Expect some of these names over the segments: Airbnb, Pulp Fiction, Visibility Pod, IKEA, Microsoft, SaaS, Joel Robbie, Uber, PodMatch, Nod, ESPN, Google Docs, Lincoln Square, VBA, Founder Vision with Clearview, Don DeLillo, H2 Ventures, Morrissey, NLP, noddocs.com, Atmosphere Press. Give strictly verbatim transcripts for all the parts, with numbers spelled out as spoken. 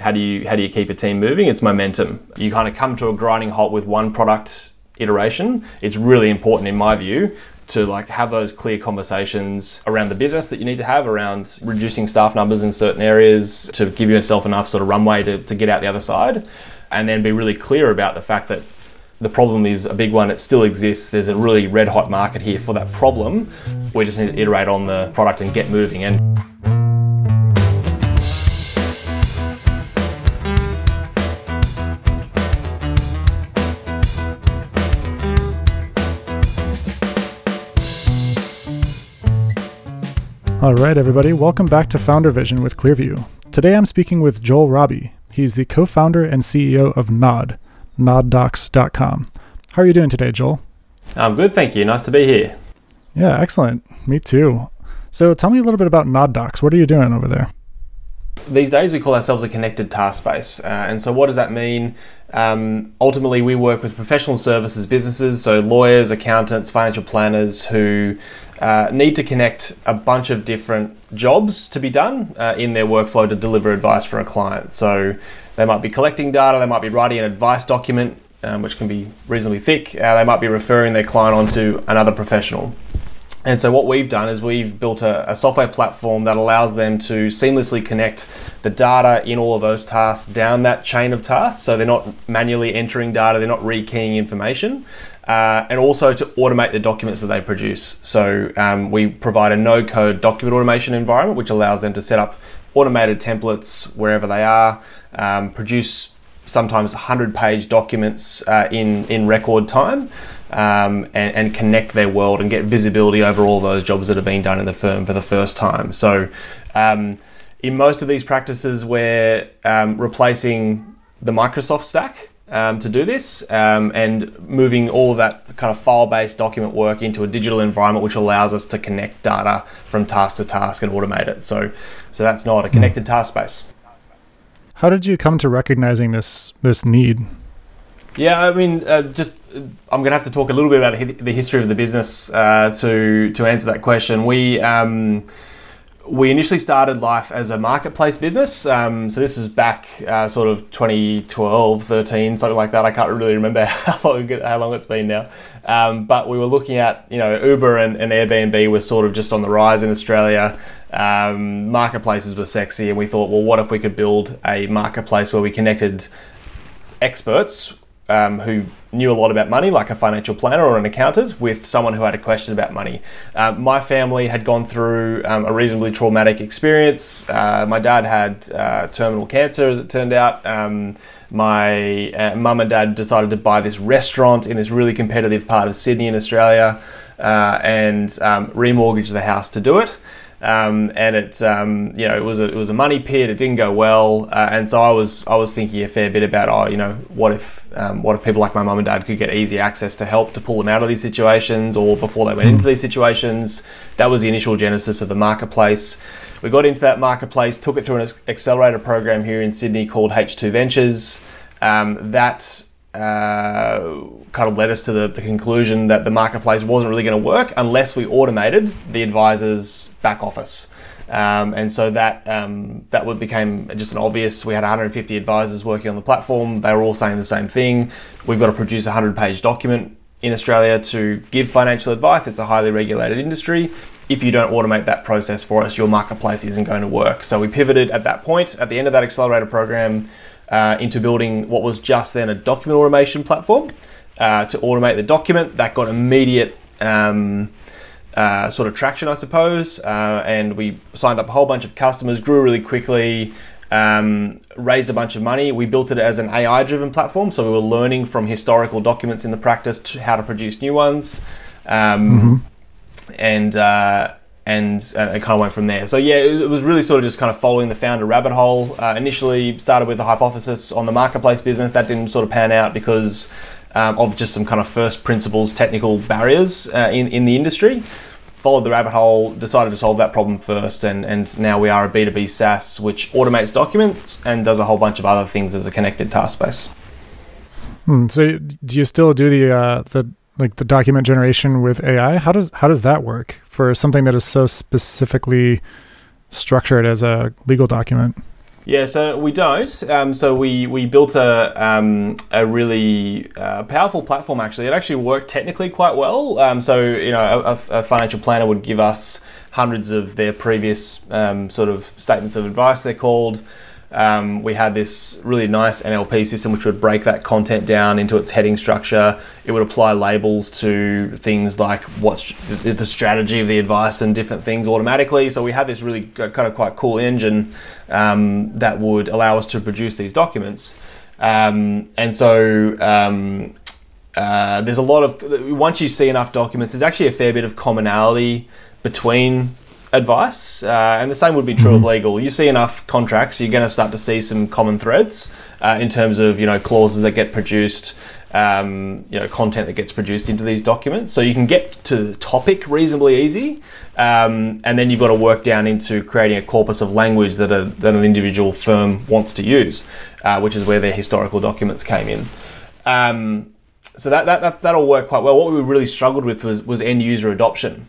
how do you how do you keep a team moving? It's momentum. You kind of come to a grinding halt with one product iteration. It's really important, in my view, to like have those clear conversations around the business that you need to have around reducing staff numbers in certain areas to give yourself enough sort of runway to, to get out the other side, and then be really clear about the fact that the problem is a big one. It still exists. There's a really red hot market here for that problem. We just need to iterate on the product and get moving. And all right, everybody, welcome back to Founder Vision with Clearview. Today I'm speaking with Joel Robbie. He's the co-founder and C E O of Nod, nod docs dot com. How are you doing today, Joel? I'm good, thank you. Nice to be here. Yeah, excellent. Me too. So tell me a little bit about NodDocs. What are you doing over there? These days we call ourselves a connected task space. Uh, and so what does that mean? Um, ultimately, we work with professional services businesses, so lawyers, accountants, financial planners who Uh, need to connect a bunch of different jobs to be done uh, in their workflow to deliver advice for a client. So they might be collecting data, they might be writing an advice document, um, which can be reasonably thick, uh, they might be referring their client onto another professional. And so what we've done is we've built a, a software platform that allows them to seamlessly connect the data in all of those tasks down that chain of tasks, so they're not manually entering data, they're not rekeying information. Uh, and also to automate the documents that they produce. So um, we provide a no-code document automation environment, which allows them to set up automated templates wherever they are, um, produce sometimes one hundred page documents uh, in, in record time, um, and, and connect their world and get visibility over all those jobs that have been done in the firm for the first time. So um, in most of these practices, we're um, replacing the Microsoft stack Um, to do this um, and moving all of that kind of file-based document work into a digital environment, which allows us to connect data from task to task and automate it. So so that's not a connected task space. How did you come to recognizing this this need? Yeah, I mean, uh, just I'm going to have to talk a little bit about the history of the business uh, to, to answer that question. We... Um, We initially started life as a marketplace business. Um, so this was back uh, sort of twenty twelve, thirteen, something like that. I can't really remember how long, how long it's been now. Um, but we were looking at, you know, Uber and, and Airbnb were sort of just on the rise in Australia. Um, marketplaces were sexy, and we thought, well, what if we could build a marketplace where we connected experts Um, who knew a lot about money, like a financial planner or an accountant, with someone who had a question about money. Uh, my family had gone through um, a reasonably traumatic experience. Uh, my dad had uh, terminal cancer, as it turned out. Um, my uh, mum and dad decided to buy this restaurant in this really competitive part of Sydney in Australia uh, and um, remortgage the house to do it. Um, and it, um, you know, it was a, it was a money pit. It didn't go well, uh, and so I was I was thinking a fair bit about, oh, you know, what if um, what if people like my mum and dad could get easy access to help to pull them out of these situations or before they went into these situations. That was the initial genesis of the marketplace. We got into that marketplace, took it through an accelerator program here in Sydney called H two Ventures. Um, that. Uh, kind of led us to the, the conclusion that the marketplace wasn't really going to work unless we automated the advisor's back office. Um, and so that um, that would became just an obvious. We had one hundred fifty advisors working on the platform. They were all saying the same thing. We've got to produce a one hundred page document in Australia to give financial advice. It's a highly regulated industry. If you don't automate that process for us, your marketplace isn't going to work. So we pivoted at that point, at the end of that accelerator program, Uh, into building what was just then a document automation platform uh, to automate the document. That got immediate um, uh, sort of traction, I suppose. Uh, and we signed up a whole bunch of customers, grew really quickly, um, raised a bunch of money. We built it as an A I-driven platform. So we were learning from historical documents in the practice to how to produce new ones. Um, mm-hmm. And... Uh, And it kind of went from there. So yeah, it was really sort of just kind of following the founder rabbit hole. Uh, initially started with a hypothesis on the marketplace business. That didn't sort of pan out because um, of just some kind of first principles, technical barriers uh, in, in the industry. Followed the rabbit hole, decided to solve that problem first. And, and now we are a B two B SaaS, which automates documents and does a whole bunch of other things as a connected task space. Hmm, so do you still do the uh, the... like the document generation with A I? How does how does that work for something that is so specifically structured as a legal document? Yeah, so we don't. Um, so we we built a um, a really uh, powerful platform. Actually, it actually worked technically quite well. Um, so you know, a, a financial planner would give us hundreds of their previous um, sort of statements of advice, they're called. Um, we had this really nice N L P system which would break that content down into its heading structure. It would apply labels to things like what's the strategy of the advice and different things automatically. So we had this really kind of quite cool engine um, that would allow us to produce these documents. Um, and so um, uh, there's a lot of, once you see enough documents, there's actually a fair bit of commonality between advice, uh, and the same would be true of legal. You see enough contracts, you're going to start to see some common threads uh, in terms of, you know, clauses that get produced, um, you know, content that gets produced into these documents. So you can get to the topic reasonably easy, um, and then you've got to work down into creating a corpus of language that a, that an individual firm wants to use, uh, which is where their historical documents came in. Um, so that that that that'll work quite well. What we really struggled with was was end user adoption.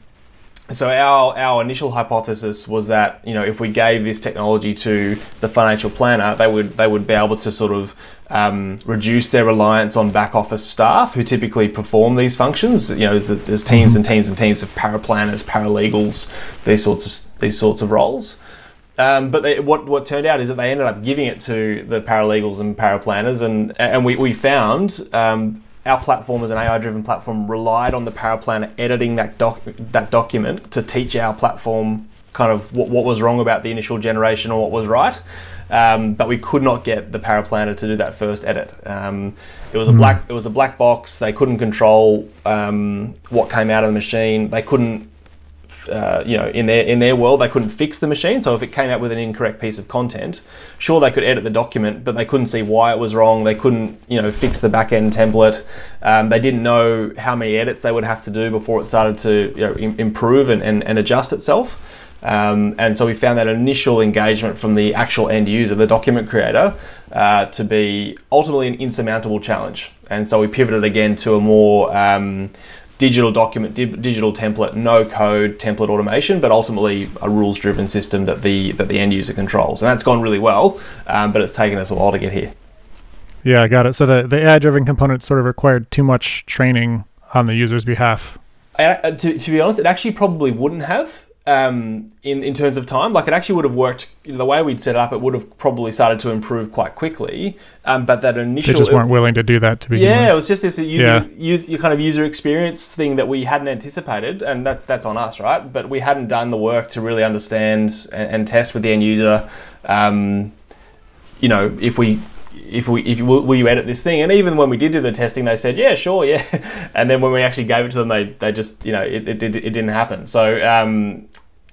So our, our initial hypothesis was that, you know, if we gave this technology to the financial planner, they would they would be able to sort of um, reduce their reliance on back office staff who typically perform these functions. You know, there's, there's teams and teams and teams of paraplanners, paralegals, these sorts of these sorts of roles. Um, but they, what what turned out is that they ended up giving it to the paralegals and paraplanners, and and we we found. Um, Our platform as an A I-driven platform relied on the paraplanner editing that doc that document to teach our platform kind of what, what was wrong about the initial generation or what was right. Um, but we could not get the paraplanner to do that first edit. Um, it was a black it was a black box. They couldn't control um, what came out of the machine. They couldn't. Uh, you know, in their in their world, they couldn't fix the machine. So if it came out with an incorrect piece of content, sure, they could edit the document, but they couldn't see why it was wrong. They couldn't, you know, fix the back-end template. Um, they didn't know how many edits they would have to do before it started to, you know, im- improve and, and, and adjust itself. Um, and so we found that initial engagement from the actual end user, the document creator, uh, to be ultimately an insurmountable challenge. And so we pivoted again to a more... Um, digital document, digital template, no code template automation, but ultimately a rules-driven system that the that the end user controls. And that's gone really well, um, but it's taken us a while to get here. Yeah, I got it. So the, the A I-driven component sort of required too much training on the user's behalf. And, uh, to, to be honest, it actually probably wouldn't have. Um, in, in terms of time, like it actually would have worked, you know, the way we'd set it up, it would have probably started to improve quite quickly. Um, but that initial... They just weren't it, willing to do that to begin yeah, with. Yeah, it was just this user, yeah. user kind of user experience thing that we hadn't anticipated, and that's that's on us, right? But we hadn't done the work to really understand and, and test with the end user, um, you know, if we... If we, if you, will, will you edit this thing? And even when we did do the testing, they said, yeah, sure, yeah. And then when we actually gave it to them, they, they just, you know, it, it, it didn't happen. So, um,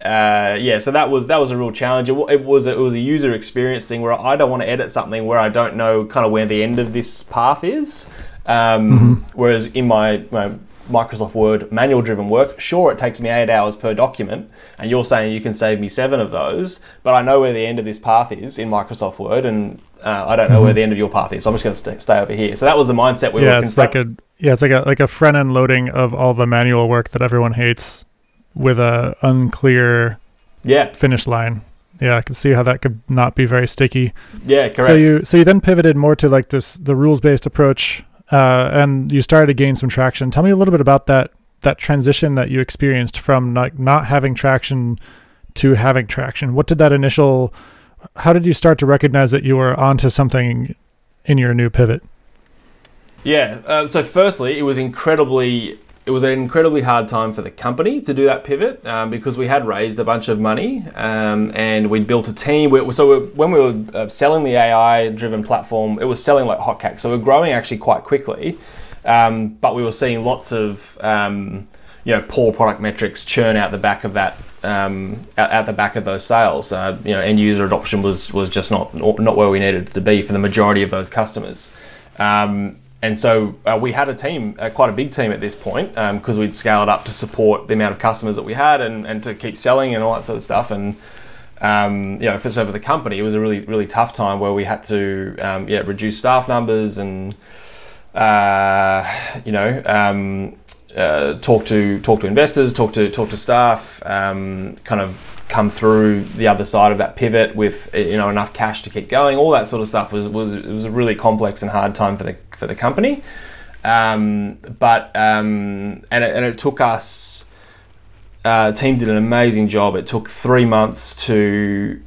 uh, yeah, so that was that was a real challenge. It, it was it was a user experience thing where I don't want to edit something where I don't know kind of where the end of this path is. Um, mm-hmm. Whereas in my, my Microsoft Word manual-driven work, sure, it takes me eight hours per document, and you're saying you can save me seven of those, but I know where the end of this path is in Microsoft Word, and uh, I don't know where the end of your path is, so I'm just going to stay, stay over here. So that was the mindset we yeah, were... It's construct- like a, yeah, it's like a like a front-end loading of all the manual work that everyone hates with a unclear yeah. finish line. Yeah, I can see how that could not be very sticky. Yeah, correct. So you, so you then pivoted more to like this the rules-based approach, Uh, and you started to gain some traction. Tell me a little bit about that that transition that you experienced from not, not having traction to having traction. What did that initial, how did you start to recognize that you were onto something in your new pivot? Yeah, uh, so firstly, it was incredibly, it was an incredibly hard time for the company to do that pivot um, because we had raised a bunch of money um, and we'd built a team. We, so we, when we were selling the A I-driven platform, it was selling like hotcakes. So we were growing actually quite quickly, um, but we were seeing lots of um, you know poor product metrics churn out the back of that um, out, out the back of those sales. Uh, you know, end user adoption was was just not not where we needed it to be for the majority of those customers. Um, And so uh, we had a team, uh, quite a big team at this point, because um, we'd scaled up to support the amount of customers that we had and, and to keep selling and all that sort of stuff. And um, you know, for so for the company, it was a really really tough time where we had to um, yeah reduce staff numbers and uh, you know um, uh, talk to talk to investors, talk to talk to staff, um, kind of come through the other side of that pivot with, you know, enough cash to keep going. All that sort of stuff was was it was a really complex and hard time for the for the company. Um, but um, and it, and it took us. Uh, team did an amazing job. It took three months to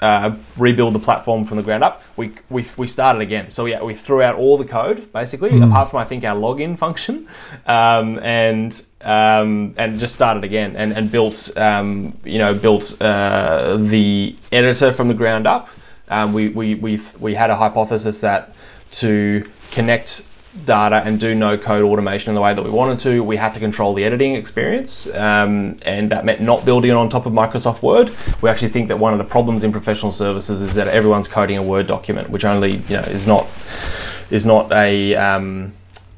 uh, rebuild the platform from the ground up. We we we started again. So yeah, we threw out all the code basically, mm. apart from I think our login function, um, and. Um, and just started again and, and built, um, you know, built uh, the editor from the ground up. Um, we we we we had a hypothesis that to connect data and do no-code automation in the way that we wanted to, we had to control the editing experience, um, and that meant not building it on top of Microsoft Word. We actually think that one of the problems in professional services is that everyone's coding a Word document, which only you know is not is not a um,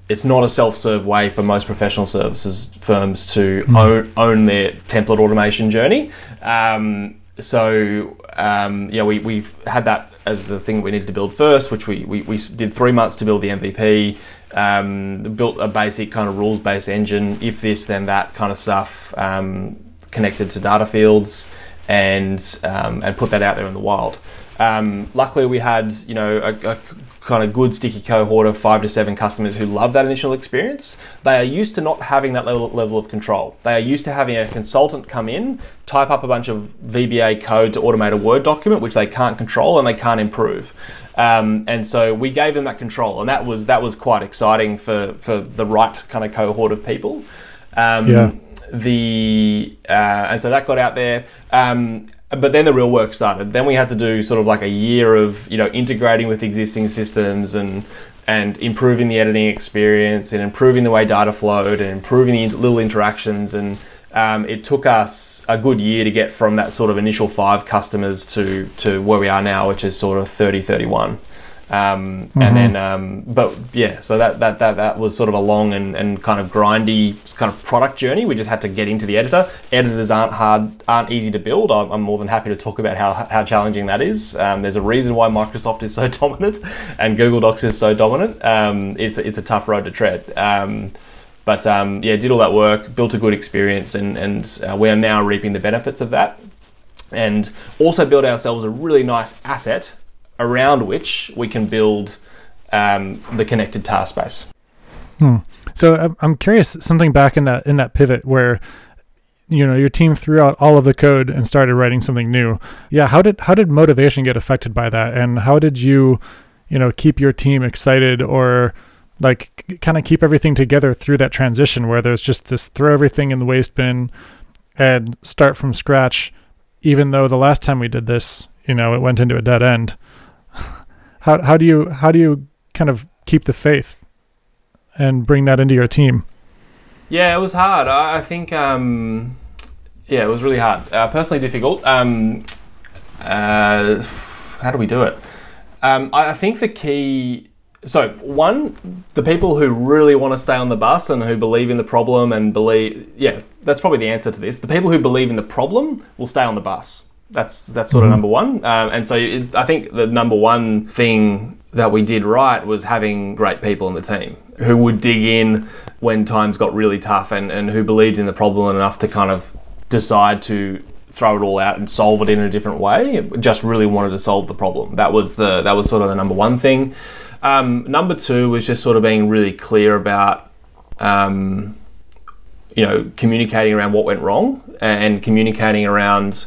it's not a self-serve way for most professional services firms to mm. own, own their template automation journey. Um, so, um, yeah, we, we've had that as the thing we needed to build first, which we, we, we did three months to build the M V P, um, built a basic kind of rules-based engine, if this, then that kind of stuff, um, connected to data fields, and um, and put that out there in the wild. Um, luckily, we had, you know, a, a kind of good sticky cohort of five to seven customers who love that initial experience. They are used to not having that level, level of control. They are used to having a consultant come in, type up a bunch of V B A code to automate a Word document, which they can't control and they can't improve. Um, and so we gave them that control, and that was that was quite exciting for, for the right kind of cohort of people. Um, yeah. The uh, and so that got out there. Um, But then the real work started. Then we had to do sort of like a year of, you know, integrating with existing systems and and improving the editing experience and improving the way data flowed and improving the inter- little interactions. And um, it took us a good year to get from that sort of initial five customers to to where we are now, which is sort of thirty, thirty-one. Um, mm-hmm. And then, um, but yeah, so that, that, that, that was sort of a long and, and kind of grindy kind of product journey. We just had to get into the editor. Editors aren't hard, aren't easy to build. I'm, I'm more than happy to talk about how, how challenging that is. Um, there's a reason why Microsoft is so dominant and Google Docs is so dominant. Um, it's, it's a tough road to tread. Um, but, um, yeah, did all that work, built a good experience, and, and, uh, we are now reaping the benefits of that, and also built ourselves a really nice asset around which we can build um, the connected task space. Hmm. So I'm curious, something back in that in that pivot where, you know, your team threw out all of the code and started writing something new. Yeah, how did how did motivation get affected by that, and how did you, you know, keep your team excited or like kind of keep everything together through that transition where there's just this throw everything in the waste bin and start from scratch, even though the last time we did this, you know, it went into a dead end. How how do you how do you kind of keep the faith and bring that into your team? Yeah, it was hard. I, I think um, yeah, it was really hard. Uh, personally difficult. Um, uh, how do we do it? Um, I, I think the key. So one, the people who really want to stay on the bus and who believe in the problem and believe yeah, that's probably the answer to this. The people who believe in the problem will stay on the bus. That's that's sort of number one. Um, and so it, I think the number one thing that we did right was having great people in the team who would dig in when times got really tough and, and who believed in the problem enough to kind of decide to throw it all out and solve it in a different way. It just really wanted to solve the problem. That was the that was sort of the number one thing. Um, number two was just sort of being really clear about, um, you know, communicating around what went wrong and communicating around...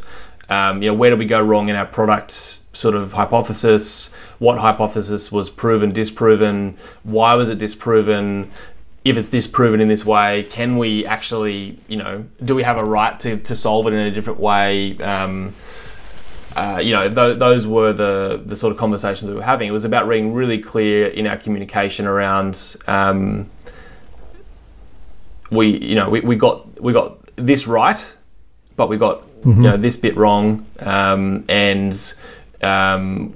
Um, you know, where did we go wrong in our product sort of hypothesis? What hypothesis was proven, disproven? Why was it disproven? If it's disproven in this way, can we actually, you know, do we have a right to, to solve it in a different way? Um, uh, you know, th- those were the, the sort of conversations that we were having. It was about being really clear in our communication around, um, we, you know, we, we got we got this right, but we got Mm-hmm. you know, this bit wrong, um, and um,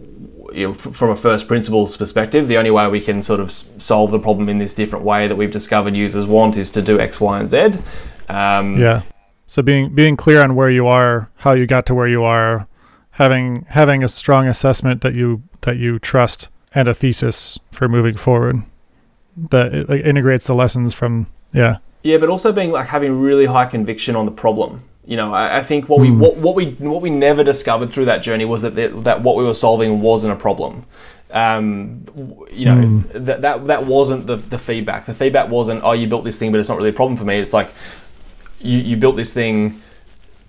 you know, f- from a first principles perspective, the only way we can sort of s- solve the problem in this different way that we've discovered users want is to do X, Y, and Z. Um, yeah. So being being clear on where you are, how you got to where you are, having having a strong assessment that you that you trust, and a thesis for moving forward that it, like, integrates the lessons from yeah. Yeah, but also being like having really high conviction on the problem. You know, I, I think what we mm. what, what we what we never discovered through that journey was that the, that what we were solving wasn't a problem. Um, you know, mm. that that that wasn't the the feedback. The feedback wasn't, oh, you built this thing, but it's not really a problem for me. It's like, you, you built this thing,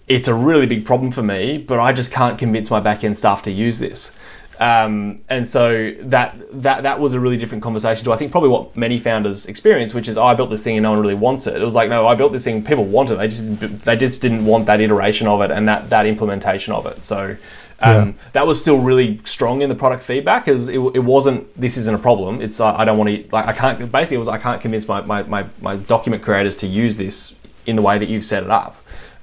it's a really big problem for me, but I just can't convince my back end staff to use this. Um, and so that that that was a really different conversation to, I think, probably what many founders experience, which is, oh, I built this thing and no one really wants it. It was like, no, I built this thing, people want it. They just they just didn't want that iteration of it and that that implementation of it. So um, yeah. that was still really strong in the product feedback. Is it, it wasn't, this isn't a problem. It's I, I don't want to like I can't basically it was I can't convince my my my, my document creators to use this in the way that you've set it up.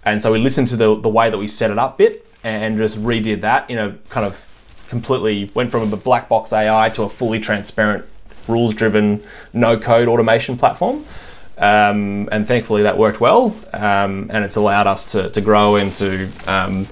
And so we listened to the the way that we set it up bit and just redid that in a kind of completely went from a black box A I to a fully transparent, rules-driven, no-code automation platform. Um, and thankfully that worked well. Um, and it's allowed us to, to grow and to, um,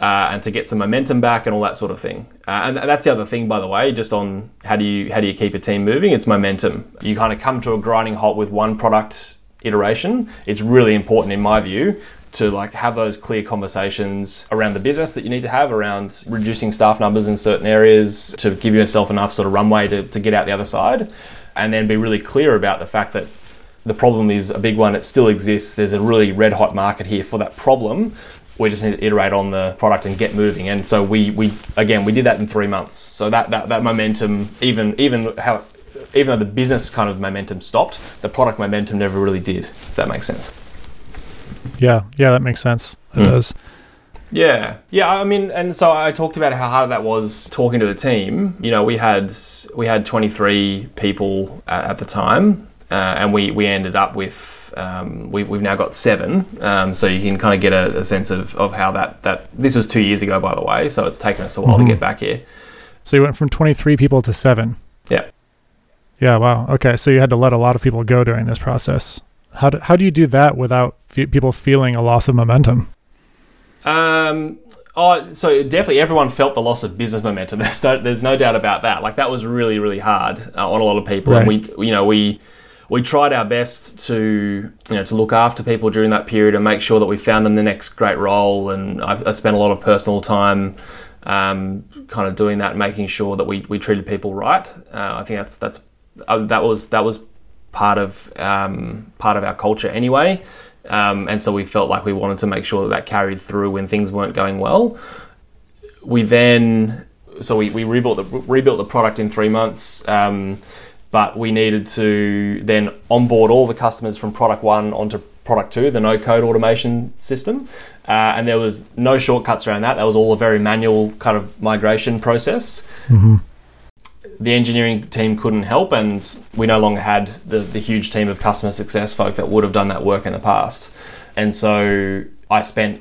uh, and to get some momentum back and all that sort of thing. Uh, and that's the other thing, by the way, just on how do you how do you keep a team moving? It's momentum. You kind of come to a grinding halt with one product iteration. It's really important, in my view, to like have those clear conversations around the business that you need to have around reducing staff numbers in certain areas to give yourself enough sort of runway to, to get out the other side, and then be really clear about the fact that the problem is a big one, it still exists, there's a really red hot market here for that problem, we just need to iterate on the product and get moving. And so we we again we did that in three months. So that that, that momentum, even even how even though the business kind of momentum stopped, the product momentum never really did, if that makes sense. Yeah, yeah, that makes sense. It mm. does. Yeah, yeah. I mean, and so I talked about how hard that was talking to the team. You know, we had we had twenty-three people uh, at the time, uh, and we, we ended up with um, we we've now got seven. Um, so you can kind of get a, a sense of, of how that that this was two years ago, by the way. So it's taken us a while mm-hmm. to get back here. So you went from twenty-three people to seven. Yeah. Yeah. Wow. Okay. So you had to let a lot of people go during this process. How do, how do you do that without f- people feeling a loss of momentum? Um, oh, so definitely everyone felt the loss of business momentum. There's no, there's no doubt about that. Like that was really, really hard uh, on a lot of people. Right. And we, you know, we we tried our best to, you know, to look after people during that period and make sure that we found them the next great role. And I, I spent a lot of personal time um, kind of doing that, and making sure that we, we treated people right. Uh, I think that's that's uh, that was that was. part of um, part of our culture anyway. Um, and so we felt like we wanted to make sure that that carried through when things weren't going well. We then, so we, we rebuilt the, rebuilt the product in three months, um, but we needed to then onboard all the customers from product one onto product two, the no-code automation system. Uh, and there was no shortcuts around that. That was all a very manual kind of migration process. Mm-hmm. The engineering team couldn't help, and we no longer had the, the huge team of customer success folk that would have done that work in the past. And so I spent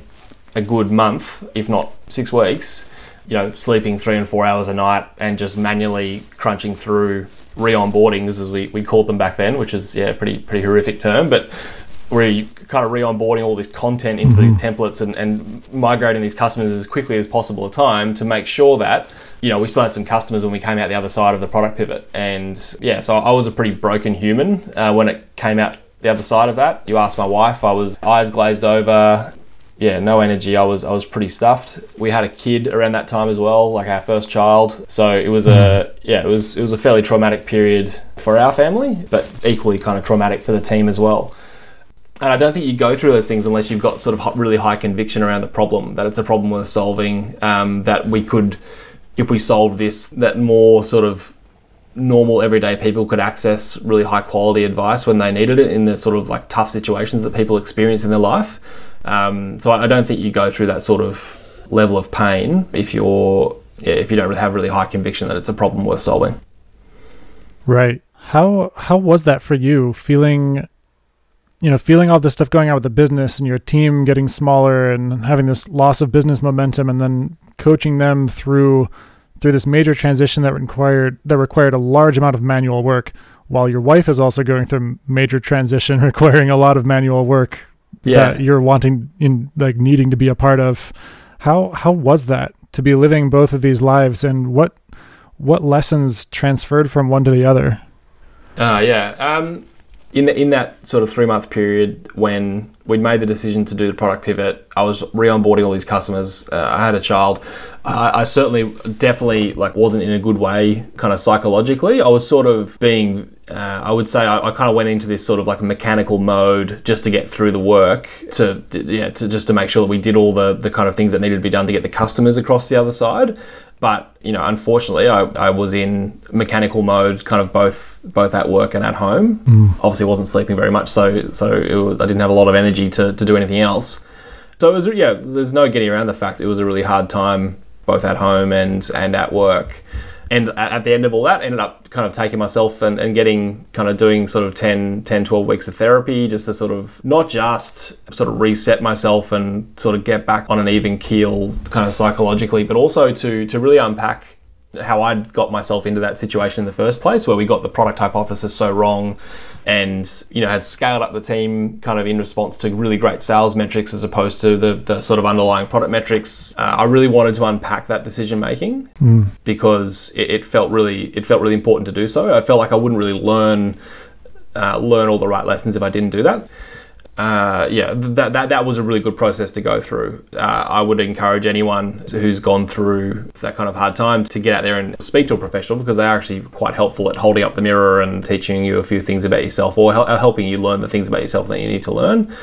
a good month, if not six weeks, you know, sleeping three and four hours a night and just manually crunching through re-onboardings, as we, we called them back then, which is yeah, pretty pretty horrific term, but we're kind of re-onboarding all this content into mm-hmm. these templates and, and migrating these customers as quickly as possible at time to make sure that, you know, we still had some customers when we came out the other side of the product pivot. And yeah, so I was a pretty broken human uh, when it came out the other side of that. You asked my wife, I was eyes glazed over. Yeah, no energy. I was I was pretty stuffed. We had a kid around that time as well, like our first child. So it was a yeah, it was it was a fairly traumatic period for our family, but equally kind of traumatic for the team as well. And I don't think you go through those things unless you've got sort of really high conviction around the problem, that it's a problem worth solving, um, that we could, if we solved this, that more sort of normal everyday people could access really high quality advice when they needed it in the sort of like tough situations that people experience in their life. Um, so I don't think you go through that sort of level of pain if you're, yeah, if you don't have really high conviction that it's a problem worth solving. Right. How, how was that for you, feeling, you know, feeling all this stuff going on with the business and your team getting smaller and having this loss of business momentum, and then coaching them through through this major transition that required that required a large amount of manual work, while your wife is also going through a major transition requiring a lot of manual work yeah. that you're wanting in like needing to be a part of. How how was that to be living both of these lives, and what what lessons transferred from one to the other? Uh yeah. Um In the, in that sort of three month period when we'd made the decision to do the product pivot, I was re-onboarding all these customers. Uh, I had a child. I, I certainly, definitely, like, wasn't in a good way, kind of psychologically. I was sort of being, uh, I would say, I, I kind of went into this sort of like mechanical mode just to get through the work, to yeah, to just to make sure that we did all the the kind of things that needed to be done to get the customers across the other side. But, you know, unfortunately, I, I was in mechanical mode, kind of both both at work and at home. Mm. Obviously, wasn't sleeping very much, so so it was, I didn't have a lot of energy to, to do anything else. So it was, yeah, there's no getting around the fact it was a really hard time, both at home and and at work. And at the end of all that, ended up kind of taking myself and, and getting kind of doing sort of ten, ten, twelve weeks of therapy, just to sort of not just sort of reset myself and sort of get back on an even keel kind of psychologically, but also to to really unpack how I'd got myself into that situation in the first place, where we got the product hypothesis so wrong, and, you know, had scaled up the team kind of in response to really great sales metrics as opposed to the, the sort of underlying product metrics. Uh, I really wanted to unpack that decision making mm. because it, it felt really it felt really important to do so. I felt like I wouldn't really learn uh, learn all the right lessons if I didn't do that. Uh, yeah, that, that that was a really good process to go through. Uh, I would encourage anyone who's gone through that kind of hard time to get out there and speak to a professional, because they are actually quite helpful at holding up the mirror and teaching you a few things about yourself, or hel- helping you learn the things about yourself that you need to learn.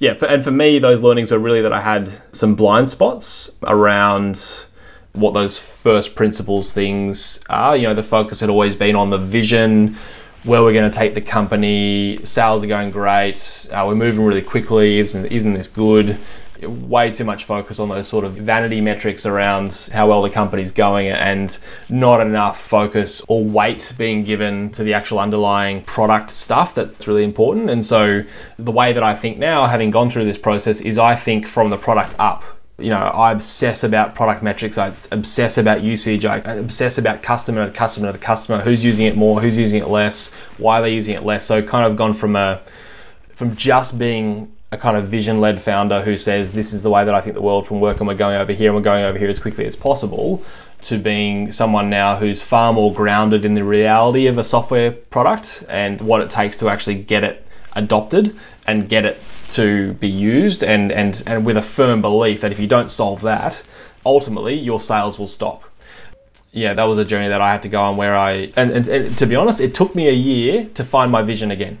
Yeah, for, and for me, those learnings were really that I had some blind spots around what those first principles things are. You know, the focus had always been on the vision, where we're going to take the company, sales are going great, uh, we're moving really quickly, isn't, isn't this good? Way too much focus on those sort of vanity metrics around how well the company's going, and not enough focus or weight being given to the actual underlying product stuff that's really important. And so the way that I think now, having gone through this process, is I think from the product up. You know, I obsess about product metrics, I obsess about usage, I obsess about customer to customer to customer, who's using it more, who's using it less, why are they using it less. So kind of gone from a from just being a kind of vision-led founder who says, this is the way that I think the world from work, and we're going over here and we're going over here as quickly as possible, to being someone now who's far more grounded in the reality of a software product and what it takes to actually get it adopted and get it to be used, and, and, and with a firm belief that if you don't solve that, ultimately your sales will stop. Yeah, that was a journey that I had to go on, where I, and, and, and to be honest, it took me a year to find my vision again.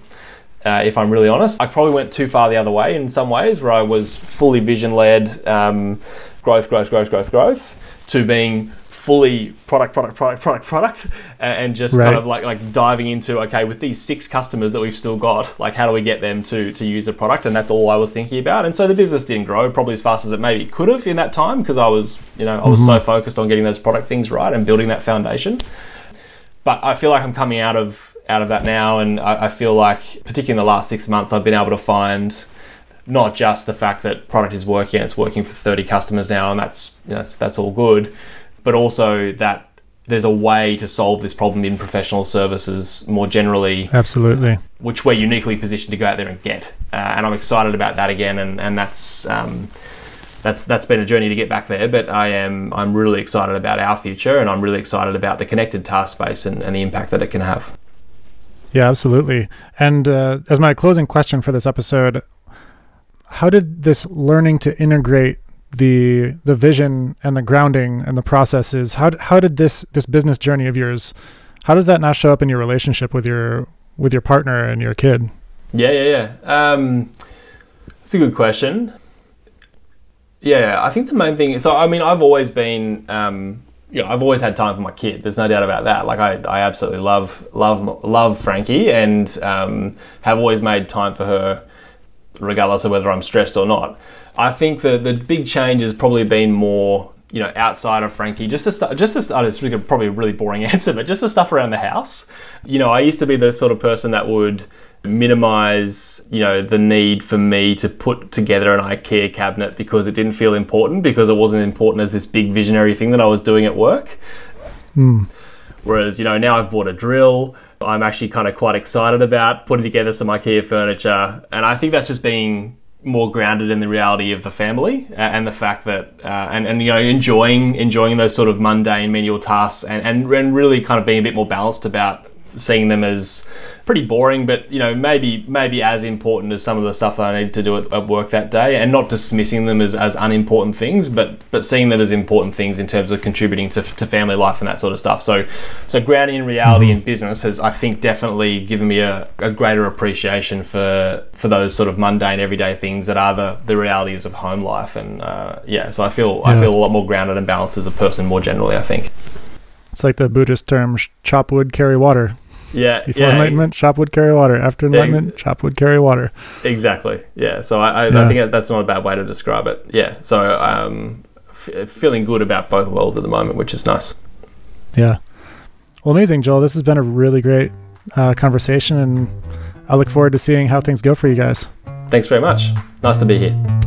Uh, if I'm really honest, I probably went too far the other way in some ways, where I was fully vision-led, um, growth, growth, growth, growth, growth, to being fully product, product, product, product, product, and just right. kind of like like diving into, okay, with these six customers that we've still got, like, how do we get them to to use the product? And that's all I was thinking about. And so the business didn't grow probably as fast as it maybe could have in that time, because I was, you know, I was mm-hmm. so focused on getting those product things right and building that foundation. But I feel like I'm coming out of out of that now, and I, I feel like, particularly in the last six months, I've been able to find not just the fact that product is working, and it's working for thirty customers now, and that's you know, that's that's all good, but also that there's a way to solve this problem in professional services more generally. Absolutely. Which we're uniquely positioned to go out there and get. Uh, and I'm excited about that again. And, and that's, um, that's that's been a journey to get back there. But I am, I'm really excited about our future, and I'm really excited about the connected task space and, and the impact that it can have. Yeah, absolutely. And uh, as my closing question for this episode, how did this learning to integrate the the vision and the grounding and the processes, how how did this this business journey of yours, how does that now show up in your relationship with your with your partner and your kid? Yeah, yeah, yeah. Um, that's a good question. Yeah, I think the main thing is, so I mean, I've always been, um, you know, I've always had time for my kid. There's no doubt about that. Like, I, I absolutely love love love Frankie, and um, have always made time for her, regardless of whether I'm stressed or not. I think the the big change has probably been more, you know, outside of Frankie. Just to start, just to start, it's probably a really boring answer, but just the stuff around the house. You know, I used to be the sort of person that would minimize, you know, the need for me to put together an IKEA cabinet because it didn't feel important, because it wasn't important as this big visionary thing that I was doing at work. Mm. Whereas, you know, now I've bought a drill. I'm actually kind of quite excited about putting together some IKEA furniture, and I think that's just being more grounded in the reality of the family, and the fact that uh, and and you know enjoying enjoying those sort of mundane menial tasks, and, and and really kind of being a bit more balanced about seeing them as pretty boring, but you know, maybe maybe as important as some of the stuff that I needed to do at, at work that day, and not dismissing them as, as unimportant things, but but seeing them as important things in terms of contributing to, to family life and that sort of stuff. So so grounding in reality mm-hmm. in business has, I think, definitely given me a, a greater appreciation for for those sort of mundane everyday things that are the, the realities of home life. And uh, yeah, so I feel yeah. I feel a lot more grounded and balanced as a person more generally, I think. It's like the Buddhist term, chop wood, carry water. Yeah. Before yeah. enlightenment, chop wood, carry water. After enlightenment, yeah. chop wood, carry water. Exactly. Yeah. So I, I, yeah. I think that's not a bad way to describe it. Yeah. So um, f- feeling good about both worlds at the moment, which is nice. Yeah. Well, amazing, Joel. This has been a really great uh, conversation, and I look forward to seeing how things go for you guys. Thanks very much. Nice to be here.